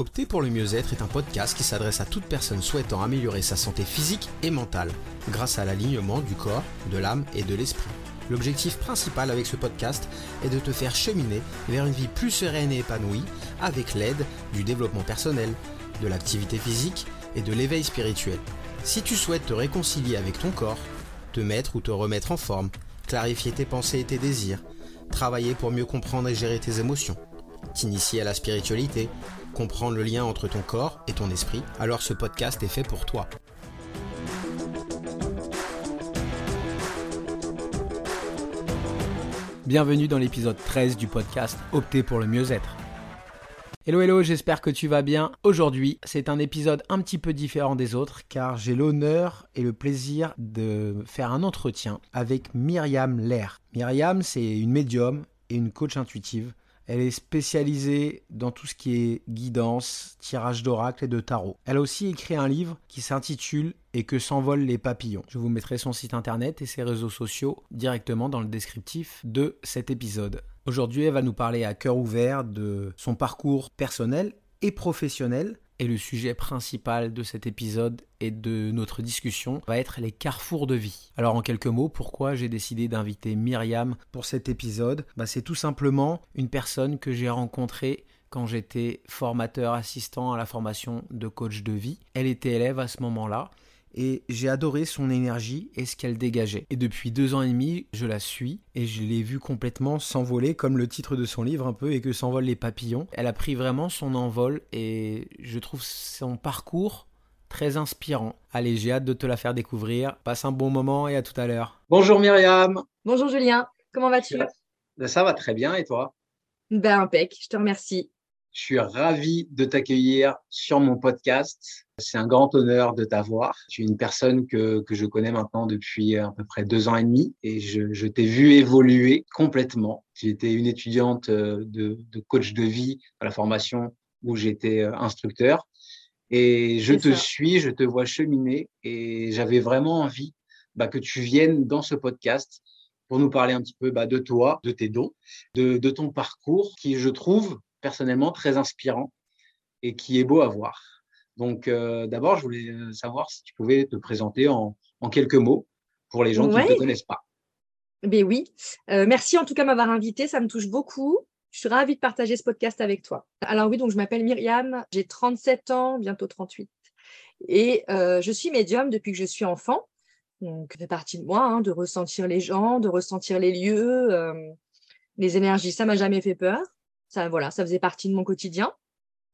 Opter pour le mieux-être est un podcast qui s'adresse à toute personne souhaitant améliorer sa santé physique et mentale, grâce à l'alignement du corps, de l'âme et de l'esprit. L'objectif principal avec ce podcast est de te faire cheminer vers une vie plus sereine et épanouie, avec l'aide du développement personnel, de l'activité physique et de l'éveil spirituel. Si tu souhaites te réconcilier avec ton corps, te mettre ou te remettre en forme, clarifier tes pensées et tes désirs, travailler pour mieux comprendre et gérer tes émotions, t'initier à la spiritualité, comprendre le lien entre ton corps et ton esprit, alors ce podcast est fait pour toi. Bienvenue dans l'épisode 13 du podcast « Opter pour le mieux-être ». Hello hello, j'espère que tu vas bien. Aujourd'hui, c'est un épisode un petit peu différent des autres car j'ai l'honneur et le plaisir de faire un entretien avec Myriam Laire. Myriam, c'est une médium et une coach intuitive. Elle est spécialisée dans tout ce qui est guidance, tirage d'oracle et de tarot. Elle a aussi écrit un livre qui s'intitule « Et que s'envolent les papillons ». Je vous mettrai son site internet et ses réseaux sociaux directement dans le descriptif de cet épisode. Aujourd'hui, elle va nous parler à cœur ouvert de son parcours personnel et professionnel. Et le sujet principal de cet épisode et de notre discussion va être les carrefours de vie. Alors en quelques mots, pourquoi j'ai décidé d'inviter Myriam pour cet épisode ? C'est tout simplement une personne que j'ai rencontrée quand j'étais formateur assistant à la formation de coach de vie. Elle était élève à ce moment-là. Et j'ai adoré son énergie et ce qu'elle dégageait. Et depuis 2 ans et demi, je la suis et je l'ai vue complètement s'envoler, comme le titre de son livre un peu, Et que s'envolent les papillons. Elle a pris vraiment son envol et je trouve son parcours très inspirant. Allez, j'ai hâte de te la faire découvrir. Passe un bon moment et à tout à l'heure. Bonjour Myriam. Bonjour Julien. Comment vas-tu ? Ça va très bien et toi ? Impec, je te remercie. Je suis ravi de t'accueillir sur mon podcast. C'est un grand honneur de t'avoir. Tu es une personne que je connais maintenant depuis à peu près 2 ans et demi et je t'ai vu évoluer complètement. J'étais une étudiante de coach de vie à la formation où j'étais instructeur et je te vois cheminer et j'avais vraiment envie que tu viennes dans ce podcast pour nous parler un petit peu de toi, de tes dons, de ton parcours qui, je trouve, personnellement très inspirant et qui est beau à voir. Donc d'abord, je voulais savoir si tu pouvais te présenter en quelques mots pour les gens qui ne te connaissent pas. Merci en tout cas de m'avoir invitée, ça me touche beaucoup. Je suis ravie de partager ce podcast avec toi. Alors oui, donc je m'appelle Myriam, j'ai 37 ans, bientôt 38 et je suis médium depuis que je suis enfant. Donc ça fait partie de moi de ressentir les gens, de ressentir les lieux, les énergies, ça m'a jamais fait peur. Ça faisait partie de mon quotidien.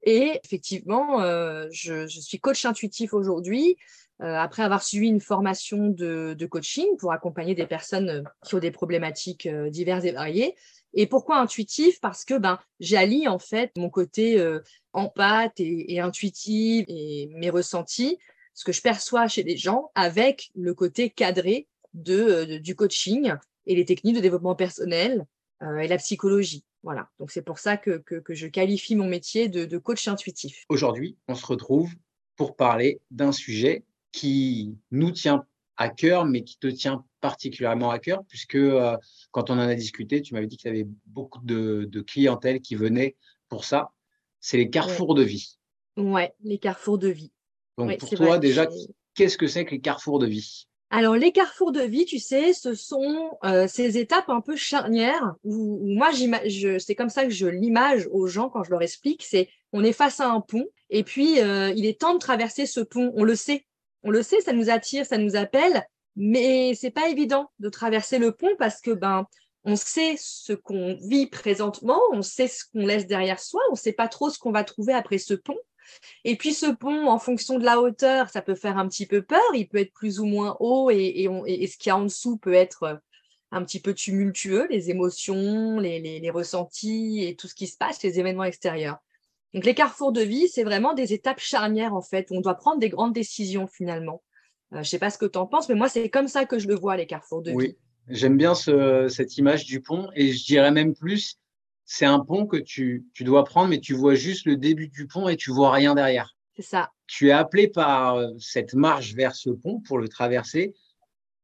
Et effectivement, je suis coach intuitif aujourd'hui, après avoir suivi une formation de coaching pour accompagner des personnes qui ont des problématiques diverses et variées. Et pourquoi intuitif ? Parce que j'allie en fait mon côté empathe et intuitive et mes ressentis, ce que je perçois chez les gens, avec le côté cadré du coaching et les techniques de développement personnel et la psychologie. Voilà, donc c'est pour ça que je qualifie mon métier de coach intuitif. Aujourd'hui, on se retrouve pour parler d'un sujet qui nous tient à cœur, mais qui te tient particulièrement à cœur, puisque quand on en a discuté, tu m'avais dit qu'il y avait beaucoup de clientèle qui venait pour ça. C'est les carrefours de vie. Ouais, les carrefours de vie. Donc pour toi, déjà, qu'est-ce que c'est que les carrefours de vie ? Alors, les carrefours de vie, tu sais, ce sont ces étapes un peu charnières où moi, c'est comme ça que je l'image aux gens quand je leur explique, c'est on est face à un pont et puis il est temps de traverser ce pont, on le sait, ça nous attire, ça nous appelle, mais c'est pas évident de traverser le pont parce que on sait ce qu'on vit présentement, on sait ce qu'on laisse derrière soi, on sait pas trop ce qu'on va trouver après ce pont. Et puis ce pont, en fonction de la hauteur, ça peut faire un petit peu peur, il peut être plus ou moins haut et ce qu'il y a en dessous peut être un petit peu tumultueux, les émotions, les ressentis et tout ce qui se passe, les événements extérieurs. Donc les carrefours de vie, c'est vraiment des étapes charnières en fait, où on doit prendre des grandes décisions finalement. Je ne sais pas ce que tu en penses, mais moi c'est comme ça que je le vois les carrefours de vie. J'aime bien cette image du pont et je dirais même plus… C'est un pont que tu dois prendre, mais tu vois juste le début du pont et tu vois rien derrière. C'est ça. Tu es appelé par cette marche vers ce pont pour le traverser,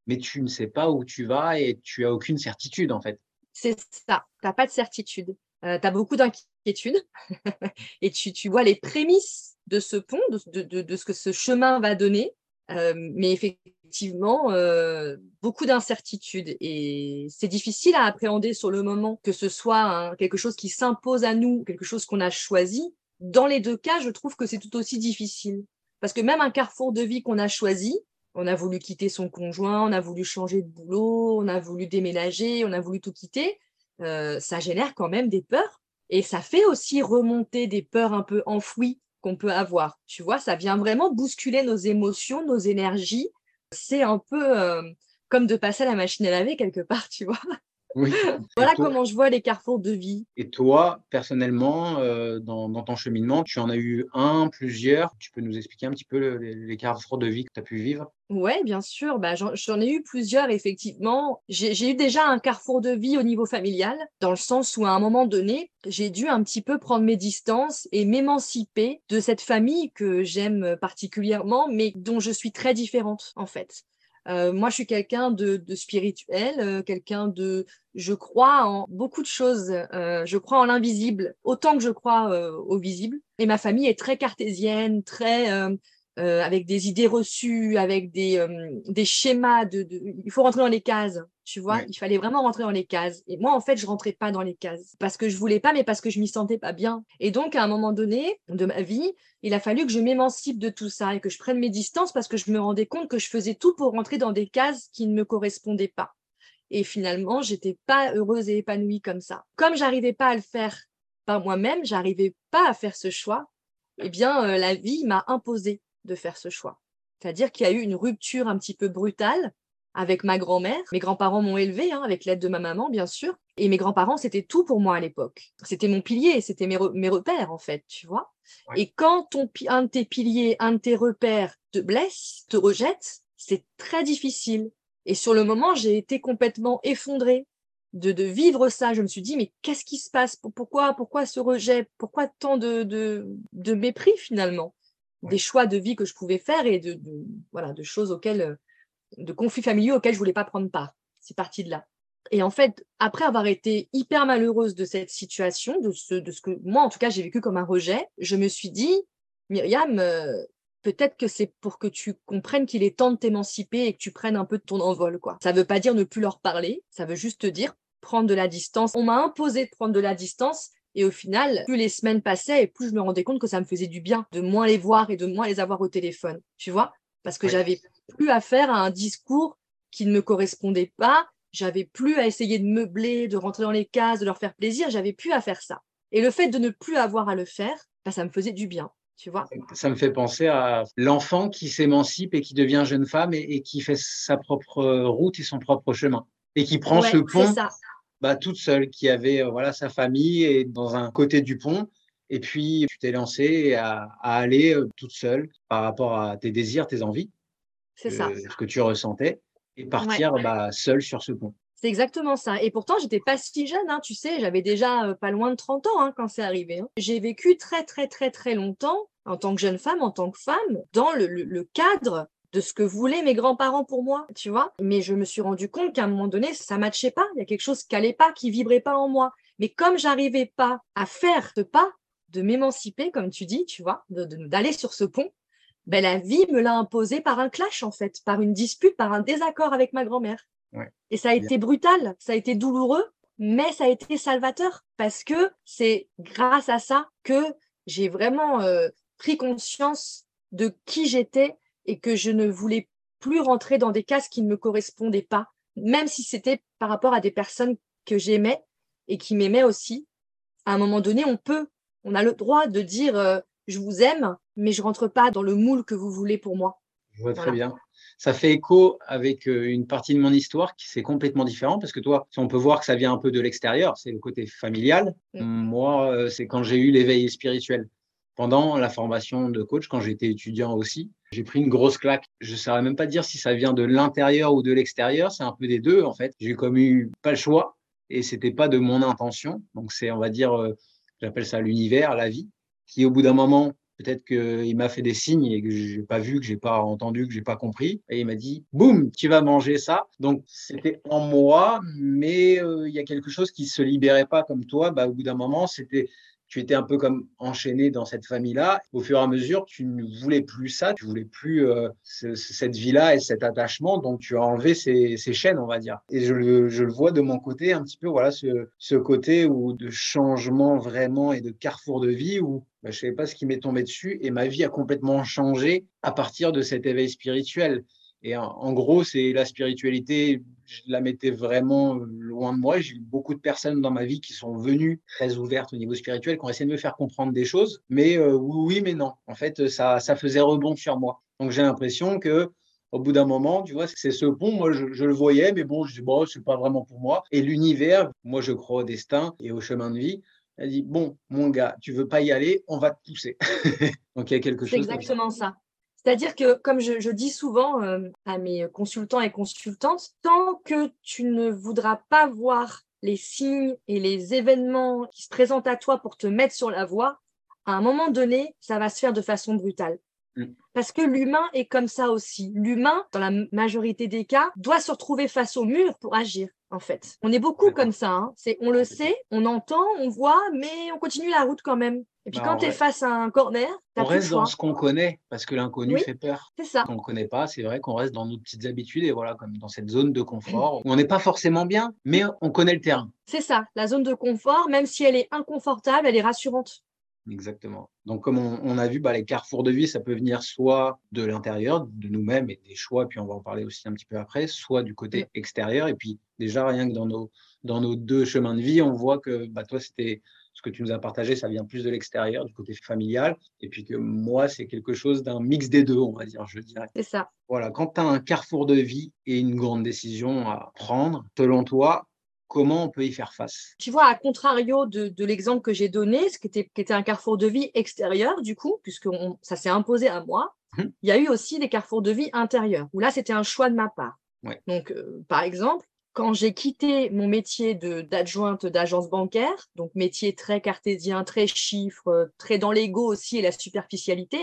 mais tu ne sais pas où tu vas et tu n'as aucune certitude en fait. C'est ça, tu n'as pas de certitude. Tu as beaucoup d'inquiétudes quiétude et tu vois les prémices de ce pont, de ce que ce chemin va donner, mais effectivement beaucoup d'incertitudes, et c'est difficile à appréhender sur le moment, que ce soit quelque chose qui s'impose à nous, quelque chose qu'on a choisi. Dans les deux cas, je trouve que c'est tout aussi difficile, parce que même un carrefour de vie qu'on a choisi, on a voulu quitter son conjoint, on a voulu changer de boulot, on a voulu déménager, on a voulu tout quitter, ça génère quand même des peurs, et ça fait aussi remonter des peurs un peu enfouies qu'on peut avoir. Tu vois, ça vient vraiment bousculer nos émotions, nos énergies. C'est un peu comme de passer à la machine à laver quelque part, tu vois. Oui. Voilà comment je vois les carrefours de vie. Et toi, personnellement, dans ton cheminement, tu en as eu plusieurs. Tu peux nous expliquer un petit peu les carrefours de vie que tu as pu vivre? Oui, bien sûr. Bah, j'en ai eu plusieurs, effectivement. J'ai eu déjà un carrefour de vie au niveau familial, dans le sens où à un moment donné, j'ai dû un petit peu prendre mes distances et m'émanciper de cette famille que j'aime particulièrement, mais dont je suis très différente, en fait. Moi, je suis quelqu'un de spirituel, je crois en beaucoup de choses, je crois en l'invisible autant que je crois au visible. Et ma famille est très cartésienne, très avec des idées reçues, avec des schémas. Il faut rentrer dans les cases, tu vois. Ouais. Il fallait vraiment rentrer dans les cases. Et moi, en fait, je rentrais pas dans les cases parce que je voulais pas, mais parce que je m'y sentais pas bien. Et donc, à un moment donné de ma vie, il a fallu que je m'émancipe de tout ça et que je prenne mes distances, parce que je me rendais compte que je faisais tout pour rentrer dans des cases qui ne me correspondaient pas. Et finalement, j'étais pas heureuse et épanouie comme ça. Comme j'arrivais pas à le faire par moi-même, j'arrivais pas à faire ce choix, eh bien, la vie m'a imposé de faire ce choix. C'est-à-dire qu'il y a eu une rupture un petit peu brutale avec ma grand-mère. Mes grands-parents m'ont élevée, avec l'aide de ma maman, bien sûr. Et mes grands-parents, c'était tout pour moi à l'époque. C'était mon pilier, c'était mes repères, en fait, tu vois. Ouais. Et quand un de tes piliers, un de tes repères te blesse, te rejette, c'est très difficile. Et sur le moment, j'ai été complètement effondrée de vivre ça. Je me suis dit, mais qu'est-ce qui se passe? Pourquoi ce rejet? Pourquoi tant de mépris, finalement? Des choix de vie que je pouvais faire et de choses de conflits familiaux auxquels je voulais pas prendre part. C'est parti de là. Et en fait, après avoir été hyper malheureuse de cette situation, de ce que moi, en tout cas, j'ai vécu comme un rejet, je me suis dit, Myriam, peut-être que c'est pour que tu comprennes qu'il est temps de t'émanciper et que tu prennes un peu de ton envol, quoi. Ça veut pas dire ne plus leur parler. Ça veut juste te dire prendre de la distance. On m'a imposé de prendre de la distance. Et au final, plus les semaines passaient et plus je me rendais compte que ça me faisait du bien de moins les voir et de moins les avoir au téléphone, tu vois, parce que j'avais plus affaire à un discours qui ne me correspondait pas, j'avais plus à essayer de meubler, de rentrer dans les cases, de leur faire plaisir, j'avais plus à faire ça. Et le fait de ne plus avoir à le faire, ça me faisait du bien, tu vois. Ça me fait penser à l'enfant qui s'émancipe et qui devient jeune femme et qui fait sa propre route et son propre chemin et qui prend ce pont. C'est ça. Toute seule, qui avait sa famille et dans un côté du pont. Et puis, tu t'es lancée à aller toute seule par rapport à tes désirs, tes envies, ce que tu ressentais, et partir seule sur ce pont. C'est exactement ça. Et pourtant, j'étais pas si jeune, tu sais, j'avais déjà pas loin de 30 ans quand c'est arrivé. J'ai vécu très, très, très, très longtemps en tant que jeune femme, en tant que femme, dans le cadre de ce que voulaient mes grands-parents pour moi, tu vois. Mais je me suis rendu compte qu'à un moment donné, ça matchait pas. Il y a quelque chose qui allait pas, qui vibrait pas en moi. Mais comme j'arrivais pas à faire ce pas, de m'émanciper, comme tu dis, tu vois, d'aller sur ce pont, la vie me l'a imposé par un clash, en fait, par une dispute, par un désaccord avec ma grand-mère. Ouais. Et ça a été brutal, ça a été douloureux, mais ça a été salvateur, parce que c'est grâce à ça que j'ai vraiment pris conscience de qui j'étais, et que je ne voulais plus rentrer dans des cases qui ne me correspondaient pas, même si c'était par rapport à des personnes que j'aimais et qui m'aimaient aussi. À un moment donné, on a le droit de dire je vous aime, mais je rentre pas dans le moule que vous voulez pour moi. Je vois très bien. Ça fait écho avec une partie de mon histoire qui c'est complètement différent, parce que toi, on peut voir que ça vient un peu de l'extérieur, c'est le côté familial. Mmh. Moi, c'est quand j'ai eu l'éveil spirituel. Pendant la formation de coach, quand j'étais étudiant aussi, j'ai pris une grosse claque. Je ne saurais même pas dire si ça vient de l'intérieur ou de l'extérieur. C'est un peu des deux, en fait. J'ai comme eu pas le choix et c'était pas de mon intention. Donc, c'est, on va dire, j'appelle ça l'univers, la vie, qui au bout d'un moment, peut-être qu'il m'a fait des signes et que je n'ai pas vu, que je n'ai pas entendu, que je n'ai pas compris. Et il m'a dit, boum, tu vas manger ça. Donc, c'était en moi, mais il y a quelque chose qui ne se libérait pas comme toi. Au bout d'un moment, c'était… tu étais un peu comme enchaîné dans cette famille-là. Au fur et à mesure, tu ne voulais plus ça, tu ne voulais plus cette vie-là et cet attachement, donc tu as enlevé ces chaînes, on va dire. Et je le vois de mon côté un petit peu, voilà, ce côté où de changement vraiment et de carrefour de vie où je ne savais pas ce qui m'est tombé dessus et ma vie a complètement changé à partir de cet éveil spirituel. Et en gros, c'est la spiritualité, je la mettais vraiment loin de moi. J'ai eu beaucoup de personnes dans ma vie qui sont venues très ouvertes au niveau spirituel, qui ont essayé de me faire comprendre des choses, mais oui, mais non. En fait, ça faisait rebond sur moi. Donc, j'ai l'impression qu'au bout d'un moment, tu vois, c'est ce pont, moi, je le voyais, mais bon, je dis, bon, ce n'est pas vraiment pour moi. Et l'univers, moi, je crois au destin et au chemin de vie. Elle dit, bon, mon gars, tu ne veux pas y aller, on va te pousser. Donc, il y a quelque chose. C'est exactement ça. C'est-à-dire que, comme je dis souvent à mes consultants et consultantes, tant que tu ne voudras pas voir les signes et les événements qui se présentent à toi pour te mettre sur la voie, à un moment donné, ça va se faire de façon brutale. Parce que l'humain est comme ça aussi. L'humain, dans la majorité des cas, doit se retrouver face au mur pour agir, en fait. On est beaucoup comme ça. Hein. On le sait, on entend, on voit, mais on continue la route quand même. Et puis quand tu es face à un corner, on reste dans ce qu'on connaît, parce que l'inconnu fait peur. C'est ça. Quand on ne connaît pas, c'est vrai qu'on reste dans nos petites habitudes, et voilà, comme dans cette zone de confort, où on n'est pas forcément bien, mais on connaît le terrain. C'est ça, la zone de confort, même si elle est inconfortable, elle est rassurante. Exactement. Donc, comme on a vu, les carrefours de vie, ça peut venir soit de l'intérieur, de nous-mêmes et des choix, puis on va en parler aussi un petit peu après, soit du côté extérieur. Et puis déjà, rien que dans nos deux chemins de vie, on voit que toi, c'était ce que tu nous as partagé, ça vient plus de l'extérieur, du côté familial. Et puis que moi, c'est quelque chose d'un mix des deux, on va dire, je dirais. C'est ça. Voilà, quand tu as un carrefour de vie et une grande décision à prendre, selon toi, comment on peut y faire face? Tu vois, à contrario de l'exemple que j'ai donné, ce qui était un carrefour de vie extérieur, du coup, puisque ça s'est imposé à moi, il y a eu aussi des carrefours de vie intérieurs, où là, c'était un choix de ma part. Ouais. Donc, par exemple, quand j'ai quitté mon métier d'adjointe d'agence bancaire, donc métier très cartésien, très chiffre, très dans l'ego aussi et la superficialité,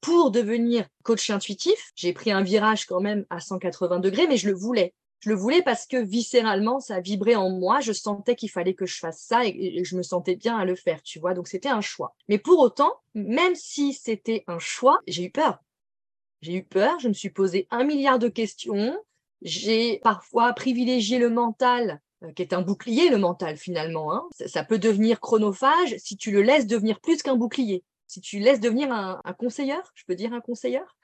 pour devenir coach intuitif, j'ai pris un virage quand même à 180 degrés, mais je le voulais. Je le voulais parce que viscéralement, ça vibrait en moi. Je sentais qu'il fallait que je fasse ça et je me sentais bien à le faire, tu vois. Donc, c'était un choix. Mais pour autant, même si c'était un choix, j'ai eu peur. J'ai eu peur. Je me suis posé 1 milliard de questions. J'ai parfois privilégié le mental, qui est un bouclier, le mental, finalement. Hein. Ça peut devenir chronophage si tu le laisses devenir plus qu'un bouclier. Si tu laisses devenir un conseiller, je peux dire un conseilleur?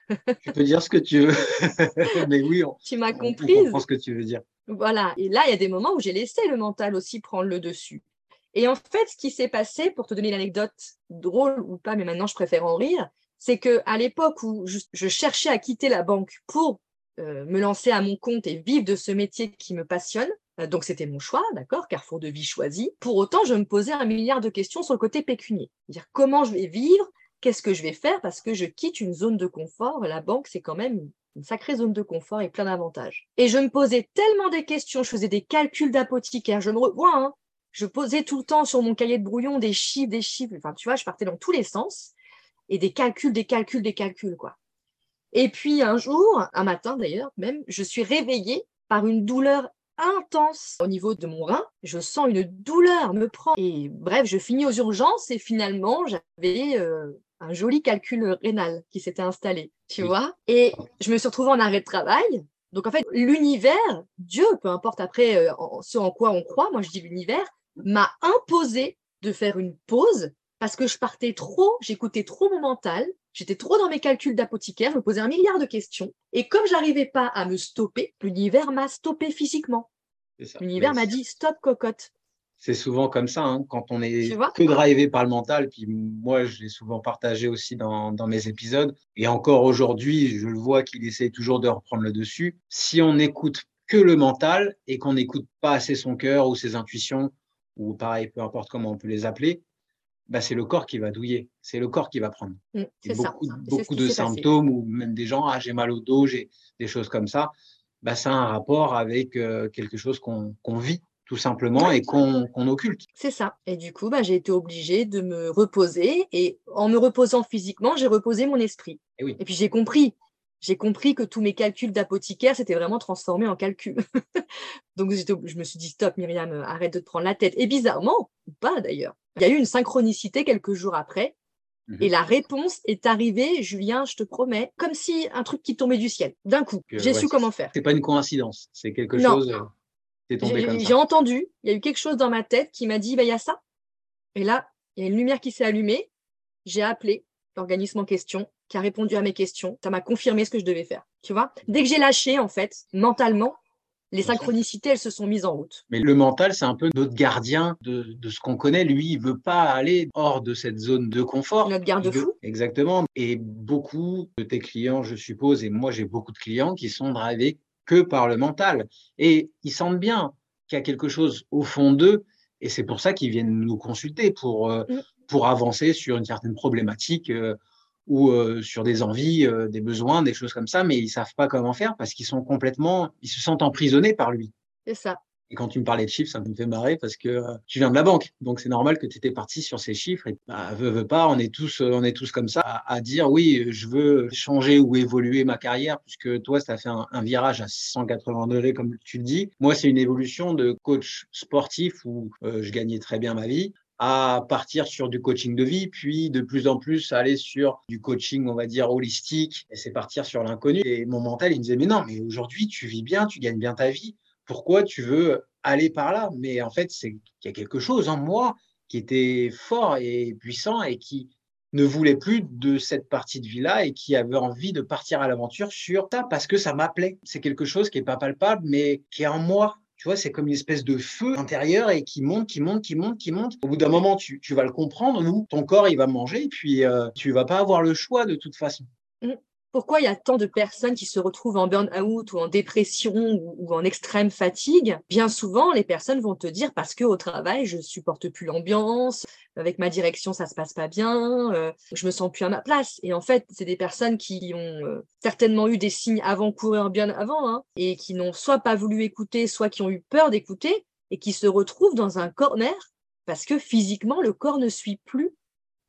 Tu peux dire ce que tu veux, mais oui, tu m'as comprise. On comprend ce que tu veux dire. Voilà, et là, il y a des moments où j'ai laissé le mental aussi prendre le dessus. Et en fait, ce qui s'est passé, pour te donner l'anecdote drôle ou pas, mais maintenant je préfère en rire, c'est qu'à l'époque où je cherchais à quitter la banque pour me lancer à mon compte et vivre de ce métier qui me passionne, donc c'était mon choix, d'accord, carrefour de vie choisi. Pour autant, je me posais 1 milliard de questions sur le côté pécunier. Dire comment je vais vivre, qu'est-ce que je vais faire, parce que je quitte une zone de confort. La banque, c'est quand même une sacrée zone de confort et plein d'avantages. Et je me posais tellement des questions, je faisais des calculs d'apothicaire, je me revois, je posais tout le temps sur mon cahier de brouillon des chiffres, enfin tu vois, je partais dans tous les sens, et des calculs, quoi. Et puis un jour, un matin d'ailleurs même, je suis réveillée par une douleur intense au niveau de mon rein, je sens une douleur me prendre et bref, je finis aux urgences et finalement j'avais un joli calcul rénal qui s'était installé, tu vois, et je me suis retrouvée en arrêt de travail. Donc en fait, l'univers, Dieu, peu importe après ce en quoi on croit, moi je dis l'univers, m'a imposé de faire une pause parce que je partais trop, j'écoutais trop mon mental, j'étais trop dans mes calculs d'apothicaire, je me posais 1 milliard de questions. Et comme je n'arrivais pas à me stopper, l'univers m'a stoppé physiquement. L'univers m'a dit « stop, cocotte ». C'est souvent comme ça, quand on est que drivé par le mental. Puis moi, je l'ai souvent partagé aussi dans mes épisodes. Et encore aujourd'hui, je le vois qu'il essaie toujours de reprendre le dessus. Si on n'écoute que le mental et qu'on n'écoute pas assez son cœur ou ses intuitions, ou pareil, peu importe comment on peut les appeler, c'est le corps qui va douiller, c'est le corps qui va prendre. C'est beaucoup de symptômes ou même des gens, j'ai mal au dos, j'ai des choses comme ça. Ça a un rapport avec quelque chose qu'on vit tout simplement et qu'on occulte. C'est ça. Et du coup, j'ai été obligée de me reposer et en me reposant physiquement, j'ai reposé mon esprit. Et, et puis j'ai compris que tous mes calculs d'apothicaire s'étaient vraiment transformés en calculs. Donc je me suis dit, stop Myriam, arrête de te prendre la tête. Et bizarrement, ou pas d'ailleurs, Il y a eu une synchronicité quelques jours après. Et la réponse est arrivée, Julien, je te promets, comme si un truc qui tombait du ciel. D'un coup, j'ai su comment faire. C'est pas une coïncidence, c'est quelque chose qui est tombé comme ça. J'ai entendu, il y a eu quelque chose dans ma tête qui m'a dit, bah, y a ça. Et là, il y a une lumière qui s'est allumée. J'ai appelé l'organisme en question qui a répondu à mes questions. Ça m'a confirmé ce que je devais faire, tu vois. Dès que j'ai lâché, en fait, mentalement, les synchronicités, elles se sont mises en route. Mais le mental, c'est un peu notre gardien de ce qu'on connaît. Lui, il ne veut pas aller hors de cette zone de confort. Notre garde-fou. Exactement. Et beaucoup de tes clients, je suppose, et moi, j'ai beaucoup de clients qui sont drivés que par le mental. Et ils sentent bien qu'il y a quelque chose au fond d'eux. Et c'est pour ça qu'ils viennent nous consulter pour avancer sur une certaine problématique ou sur des envies, des besoins, des choses comme ça, mais ils ne savent pas comment faire parce qu'ils sont complètement… Ils se sentent emprisonnés par lui. C'est ça. Et quand tu me parlais de chiffres, ça me fait marrer parce que tu viens de la banque. Donc, c'est normal que tu étais parti sur ces chiffres. Et veux pas, on est tous comme ça à dire « oui, je veux changer ou évoluer ma carrière » puisque toi, ça fait un virage à 180 degrés comme tu le dis. Moi, c'est une évolution de coach sportif où je gagnais très bien ma vie, à partir sur du coaching de vie, puis de plus en plus aller sur du coaching, on va dire, holistique. Et c'est partir sur l'inconnu. Et mon mental, il me disait « mais non, mais aujourd'hui, tu vis bien, tu gagnes bien ta vie. Pourquoi tu veux aller par là ?» Mais en fait, c'est qu'il y a quelque chose en moi qui était fort et puissant et qui ne voulait plus de cette partie de vie-là et qui avait envie de partir à l'aventure sur ça parce que ça m'appelait. C'est quelque chose qui n'est pas palpable, mais qui est en moi. Tu vois, c'est comme une espèce de feu intérieur et qui monte. Au bout d'un moment, tu vas le comprendre, ou ton corps, il va manger, puis tu vas pas avoir le choix de toute façon. Pourquoi il y a tant de personnes qui se retrouvent en burn-out ou en dépression ou en extrême fatigue? Bien souvent, les personnes vont te dire parce qu'au travail, je supporte plus l'ambiance, avec ma direction, ça se passe pas bien, je me sens plus à ma place. Et en fait, c'est des personnes qui ont certainement eu des signes avant-coureurs bien avant, hein, et qui n'ont soit pas voulu écouter, soit qui ont eu peur d'écouter, et qui se retrouvent dans un corner parce que physiquement, le corps ne suit plus.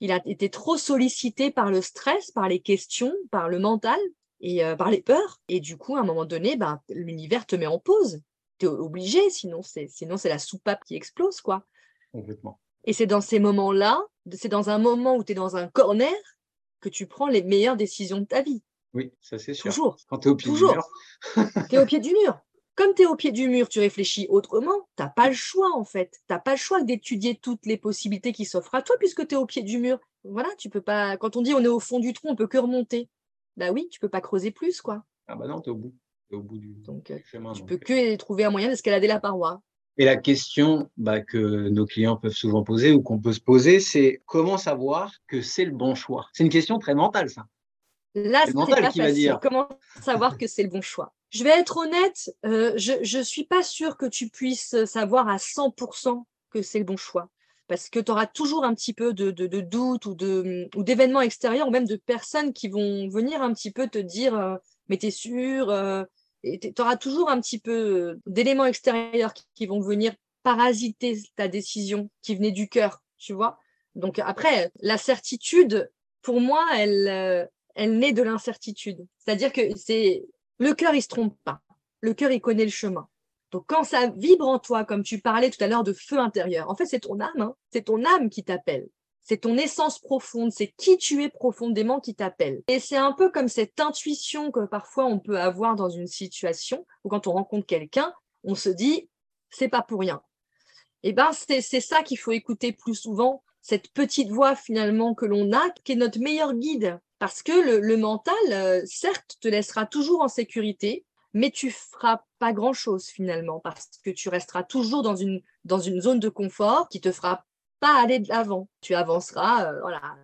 Il a été trop sollicité par le stress, par les questions, par le mental et par les peurs. Et du coup, à un moment donné, l'univers te met en pause. Tu es obligé, sinon c'est la soupape qui explose, quoi. Complètement. Et c'est dans ces moments-là, c'est dans un moment où tu es dans un corner que tu prends les meilleures décisions de ta vie. Oui, ça c'est sûr. Toujours. Quand tu es au pied du mur. Tu es au pied du mur. Comme tu es au pied du mur, tu réfléchis autrement, tu n'as pas le choix en fait. Tu n'as pas le choix d'étudier toutes les possibilités qui s'offrent à toi puisque tu es au pied du mur. Voilà, tu peux pas… Quand on dit on est au fond du trou, on ne peut que remonter. Bah oui, tu ne peux pas creuser plus, quoi. Ah bah non, tu es au bout du chemin. Tu ne peux que trouver un moyen d'escalader la paroi. Et la question que nos clients peuvent souvent poser ou qu'on peut se poser, c'est comment savoir que c'est le bon choix? C'est une question très mentale, ça. Là, c'est pas facile. Comment savoir que c'est le bon choix? Je vais être honnête, je suis pas sûre que tu puisses savoir à 100% que c'est le bon choix. Parce que tu auras toujours un petit peu de doute ou d'événements extérieurs ou même de personnes qui vont venir un petit peu te dire « mais t'es sûre ?» Tu auras toujours un petit peu d'éléments extérieurs qui vont venir parasiter ta décision qui venait du cœur, tu vois. Donc après, la certitude, pour moi, elle naît de l'incertitude. C'est-à-dire que c'est… Le cœur, il ne se trompe pas. Le cœur, il connaît le chemin. Donc, quand ça vibre en toi, comme tu parlais tout à l'heure de feu intérieur, en fait, c'est ton âme. Hein. C'est ton âme qui t'appelle. C'est ton essence profonde. C'est qui tu es profondément qui t'appelle. Et c'est un peu comme cette intuition que parfois on peut avoir dans une situation où quand on rencontre quelqu'un, on se dit « c'est pas pour rien ». Eh bien, c'est ça qu'il faut écouter plus souvent, cette petite voix finalement que l'on a, qui est notre meilleur guide. Parce que le mental, certes, te laissera toujours en sécurité, mais tu ne feras pas grand-chose finalement parce que tu resteras toujours dans une zone de confort qui ne te fera pas aller de l'avant. Tu avanceras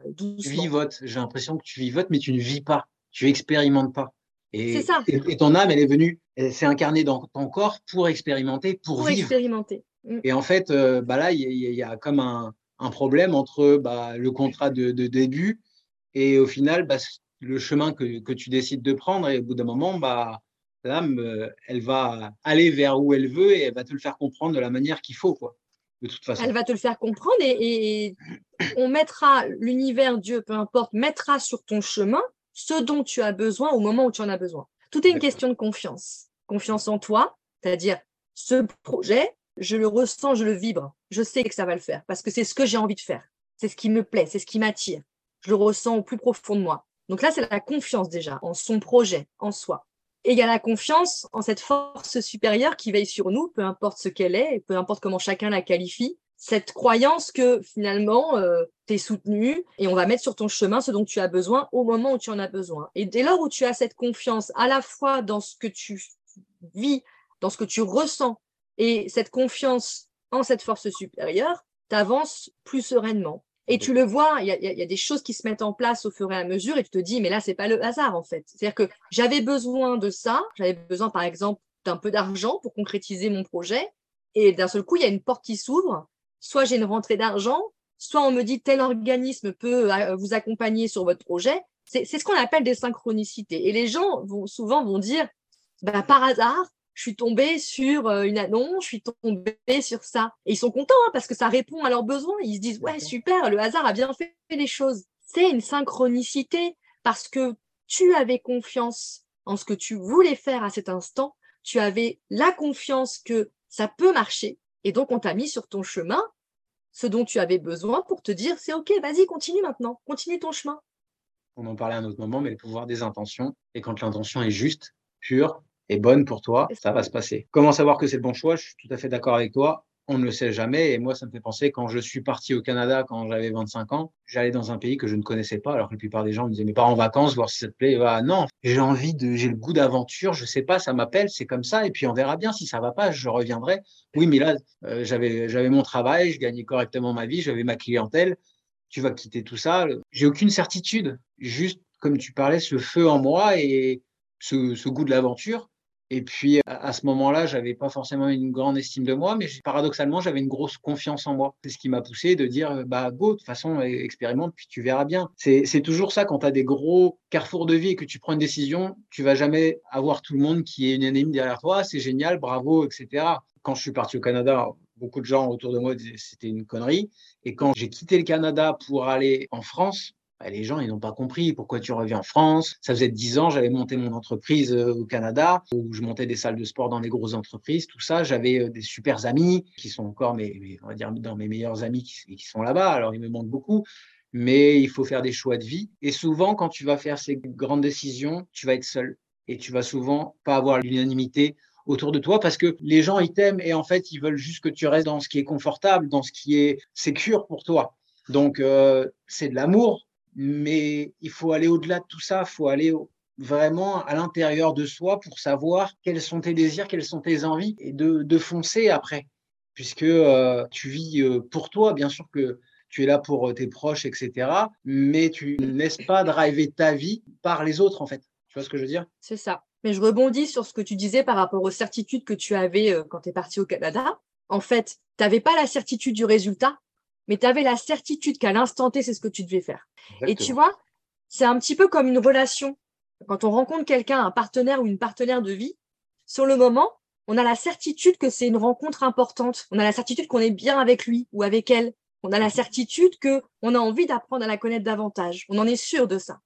doucement. Tu vivotes. J'ai l'impression que tu vivotes, mais tu ne vis pas. Tu n'expérimentes pas. Et, c'est ça. Et ton âme, elle est venue, elle s'est incarnée dans ton corps pour expérimenter, pour vivre. Expérimenter. Et en fait, là, il y a comme un problème entre le contrat de début. Et au final, le chemin que tu décides de prendre, et au bout d'un moment, l'âme, elle va aller vers où elle veut et elle va te le faire comprendre de la manière qu'il faut, quoi, de toute façon. Elle va te le faire comprendre et on mettra, l'univers, Dieu, peu importe, mettra sur ton chemin ce dont tu as besoin au moment où tu en as besoin. Tout est une question de confiance. Confiance en toi, c'est-à-dire ce projet, je le ressens, je le vibre, je sais que ça va le faire parce que c'est ce que j'ai envie de faire, c'est ce qui me plaît, c'est ce qui m'attire, je le ressens au plus profond de moi. Donc là, c'est la confiance déjà en son projet, en soi. Et il y a la confiance en cette force supérieure qui veille sur nous, peu importe ce qu'elle est, peu importe comment chacun la qualifie. Cette croyance que finalement, tu es soutenu et on va mettre sur ton chemin ce dont tu as besoin au moment où tu en as besoin. Et dès lors où tu as cette confiance à la fois dans ce que tu vis, dans ce que tu ressens, et cette confiance en cette force supérieure, tu avances plus sereinement. Et tu le vois, il y a des choses qui se mettent en place au fur et à mesure et tu te dis, mais là, c'est pas le hasard en fait. C'est-à-dire que j'avais besoin de ça, j'avais besoin par exemple d'un peu d'argent pour concrétiser mon projet et d'un seul coup, il y a une porte qui s'ouvre, soit j'ai une rentrée d'argent, soit on me dit tel organisme peut vous accompagner sur votre projet. C'est ce qu'on appelle des synchronicités. Et les gens vont souvent dire, bah, par hasard, je suis tombée sur une annonce, je suis tombée sur ça. Et ils sont contents hein, parce que ça répond à leurs besoins. Ils se disent, ouais, super, le hasard a bien fait les choses. C'est une synchronicité parce que tu avais confiance en ce que tu voulais faire à cet instant. Tu avais la confiance que ça peut marcher. Et donc, on t'a mis sur ton chemin ce dont tu avais besoin pour te dire, c'est OK, vas-y, continue maintenant, continue ton chemin. On en parlait à un autre moment, mais le pouvoir des intentions. Et quand l'intention est juste, pure, est bonne pour toi, ça va se passer. Comment savoir que c'est le bon choix ? Je suis tout à fait d'accord avec toi. On ne le sait jamais. Et moi, ça me fait penser, quand je suis parti au Canada, quand j'avais 25 ans, j'allais dans un pays que je ne connaissais pas, alors que la plupart des gens me disaient, mais pars en vacances, voir si ça te plaît. Bah, non, j'ai le goût d'aventure, je sais pas, ça m'appelle, c'est comme ça. Et puis, on verra bien. Si ça va pas, je reviendrai. Oui, mais là, j'avais mon travail, je gagnais correctement ma vie, j'avais ma clientèle. Tu vas quitter tout ça. J'ai aucune certitude. Juste, comme tu parlais, ce feu en moi et ce goût de l'aventure. Et puis, à ce moment-là, j'avais pas forcément une grande estime de moi, mais paradoxalement, j'avais une grosse confiance en moi. C'est ce qui m'a poussé de dire, bah, go, de toute façon, expérimente, puis tu verras bien. C'est toujours ça, quand t'as des gros carrefours de vie et que tu prends une décision, tu vas jamais avoir tout le monde qui est unanime derrière toi, c'est génial, bravo, etc. Quand je suis parti au Canada, beaucoup de gens autour de moi disaient que c'était une connerie. Et quand j'ai quitté le Canada pour aller en France, bah, les gens, ils n'ont pas compris pourquoi tu reviens en France. Ça faisait 10 ans, j'avais monté mon entreprise au Canada, où je montais des salles de sport dans les grosses entreprises, tout ça. J'avais des super amis qui sont encore, on va dire, dans mes meilleurs amis qui sont là-bas. Alors, ils me manquent beaucoup, mais il faut faire des choix de vie. Et souvent, quand tu vas faire ces grandes décisions, tu vas être seul et tu vas souvent pas avoir l'unanimité autour de toi, parce que les gens, ils t'aiment et en fait, ils veulent juste que tu restes dans ce qui est confortable, dans ce qui est sécure pour toi. Donc, c'est de l'amour. Mais il faut aller au-delà de tout ça, il faut aller vraiment à l'intérieur de soi pour savoir quels sont tes désirs, quelles sont tes envies et de foncer après. Puisque tu vis pour toi, bien sûr que tu es là pour tes proches, etc. Mais tu ne laisses pas driver ta vie par les autres, en fait. Tu vois ce que je veux dire ? C'est ça. Mais je rebondis sur ce que tu disais par rapport aux certitudes que tu avais quand tu es parti au Canada. En fait, tu n'avais pas la certitude du résultat, mais tu avais la certitude qu'à l'instant T, c'est ce que tu devais faire. Exactement. Et tu vois, c'est un petit peu comme une relation. Quand on rencontre quelqu'un, un partenaire ou une partenaire de vie, sur le moment, on a la certitude que c'est une rencontre importante. On a la certitude qu'on est bien avec lui ou avec elle. On a la certitude qu'on a envie d'apprendre à la connaître davantage. On en est sûr de ça.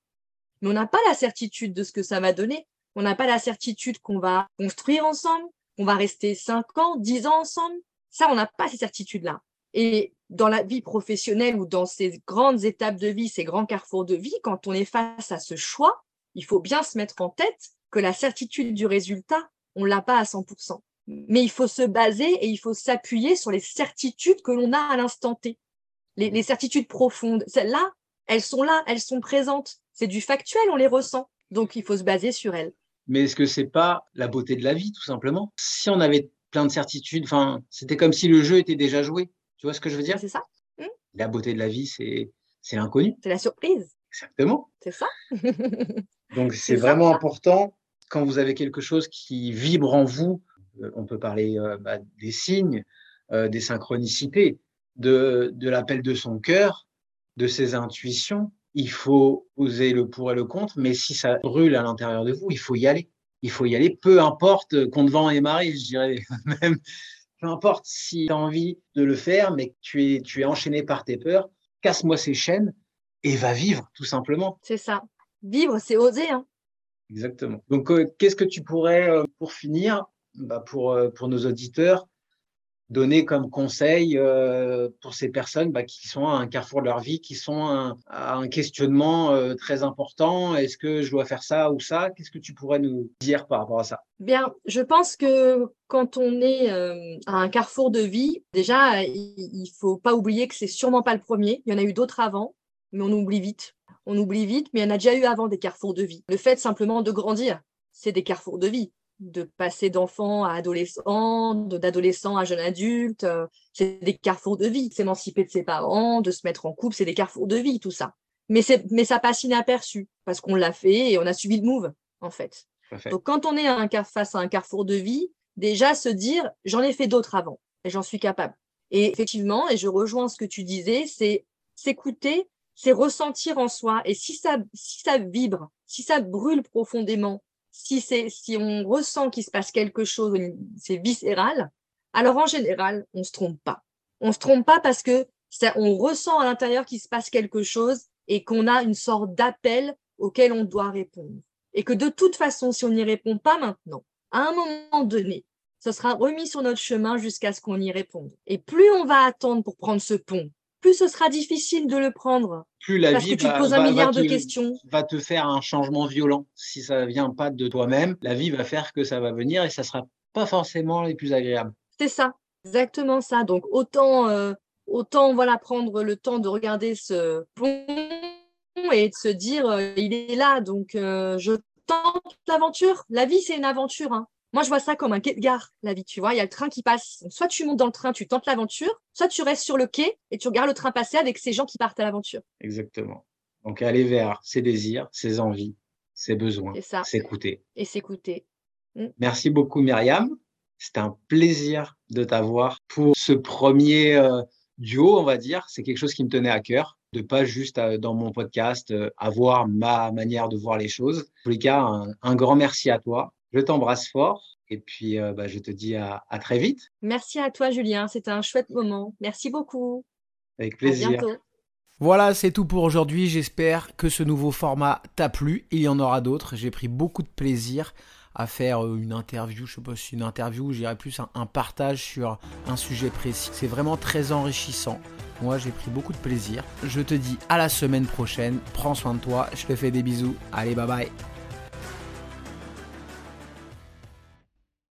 Mais on n'a pas la certitude de ce que ça va donner. On n'a pas la certitude qu'on va construire ensemble, qu'on va rester 5 ans, 10 ans ensemble. Ça, on n'a pas ces certitudes-là. Et dans la vie professionnelle ou dans ces grandes étapes de vie, ces grands carrefours de vie, quand on est face à ce choix, il faut bien se mettre en tête que la certitude du résultat, on ne l'a pas à 100%. Mais il faut se baser et il faut s'appuyer sur les certitudes que l'on a à l'instant T. Les certitudes profondes, celles-là, elles sont là, elles sont présentes. C'est du factuel, on les ressent. Donc, il faut se baser sur elles. Mais est-ce que ce n'est pas la beauté de la vie, tout simplement ? Si on avait plein de certitudes, c'était comme si le jeu était déjà joué. Tu vois ce que je veux dire ? C'est ça. Mmh. La beauté de la vie, c'est l'inconnu. C'est la surprise. Exactement. C'est ça. Donc, c'est vraiment ça. Important, quand vous avez quelque chose qui vibre en vous, on peut parler des signes, des synchronicités, de l'appel de son cœur, de ses intuitions. Il faut oser le pour et le contre, mais si ça brûle à l'intérieur de vous, il faut y aller. Il faut y aller, peu importe contre vent et marée, je dirais même. Peu importe si tu as envie de le faire, mais que tu es enchaîné par tes peurs, casse-moi ces chaînes et va vivre, tout simplement. C'est ça. Vivre, c'est oser. Hein. Exactement. Donc, qu'est-ce que tu pourrais, pour finir, pour nos auditeurs, donner comme conseil pour ces personnes qui sont à un carrefour de leur vie, qui sont à un questionnement très important? Est-ce que je dois faire ça ou ça? Qu'est-ce que tu pourrais nous dire par rapport à ça? Bien, je pense que quand on est à un carrefour de vie, déjà, il ne faut pas oublier que c'est sûrement pas le premier. Il y en a eu d'autres avant, mais on oublie vite. On oublie vite, mais il y en a déjà eu avant des carrefours de vie. Le fait simplement de grandir, c'est des carrefours de vie. De passer d'enfant à adolescent, d'adolescent à jeune adulte, c'est des carrefours de vie. S'émanciper de ses parents, de se mettre en couple, c'est des carrefours de vie, tout ça. Mais ça passe inaperçu parce qu'on l'a fait et on a subi le move, en fait. Perfect. Donc, quand on est face à un carrefour de vie, déjà se dire « j'en ai fait d'autres avant et j'en suis capable ». Et effectivement, et je rejoins ce que tu disais, c'est s'écouter, c'est ressentir en soi. Et si ça vibre, si ça brûle profondément, si on ressent qu'il se passe quelque chose, c'est viscéral, alors en général, on se trompe pas. On se trompe pas parce que on ressent à l'intérieur qu'il se passe quelque chose et qu'on a une sorte d'appel auquel on doit répondre. Et que de toute façon, si on n'y répond pas maintenant, à un moment donné, ce sera remis sur notre chemin jusqu'à ce qu'on y réponde. Et plus on va attendre pour prendre ce pont, plus ce sera difficile de le prendre. Plus la vie va te faire un changement violent. Si ça ne vient pas de toi-même, la vie va faire que ça va venir et ça ne sera pas forcément les plus agréables. C'est ça, exactement ça. Donc, autant prendre le temps de regarder ce pont et de se dire, il est là, donc je tente l'aventure. La vie, c'est une aventure. Moi, je vois ça comme un quai de gare, la vie, tu vois. Il y a le train qui passe. Donc, soit tu montes dans le train, tu tentes l'aventure, soit tu restes sur le quai et tu regardes le train passer avec ces gens qui partent à l'aventure. Exactement. Donc, aller vers ses désirs, ses envies, ses besoins, s'écouter. Et s'écouter. Merci beaucoup, Myriam. C'était un plaisir de t'avoir pour ce premier duo, on va dire. C'est quelque chose qui me tenait à cœur, de pas juste dans mon podcast avoir ma manière de voir les choses. En tous les cas, un grand merci à toi. Je t'embrasse fort et puis je te dis à très vite. Merci à toi, Julien. C'était un chouette moment. Merci beaucoup. Avec plaisir. À bientôt. Voilà, c'est tout pour aujourd'hui. J'espère que ce nouveau format t'a plu. Il y en aura d'autres. J'ai pris beaucoup de plaisir à faire une interview. Je ne sais pas si c'est une interview, je dirais plus un partage sur un sujet précis. C'est vraiment très enrichissant. Moi, j'ai pris beaucoup de plaisir. Je te dis à la semaine prochaine. Prends soin de toi. Je te fais des bisous. Allez, bye bye.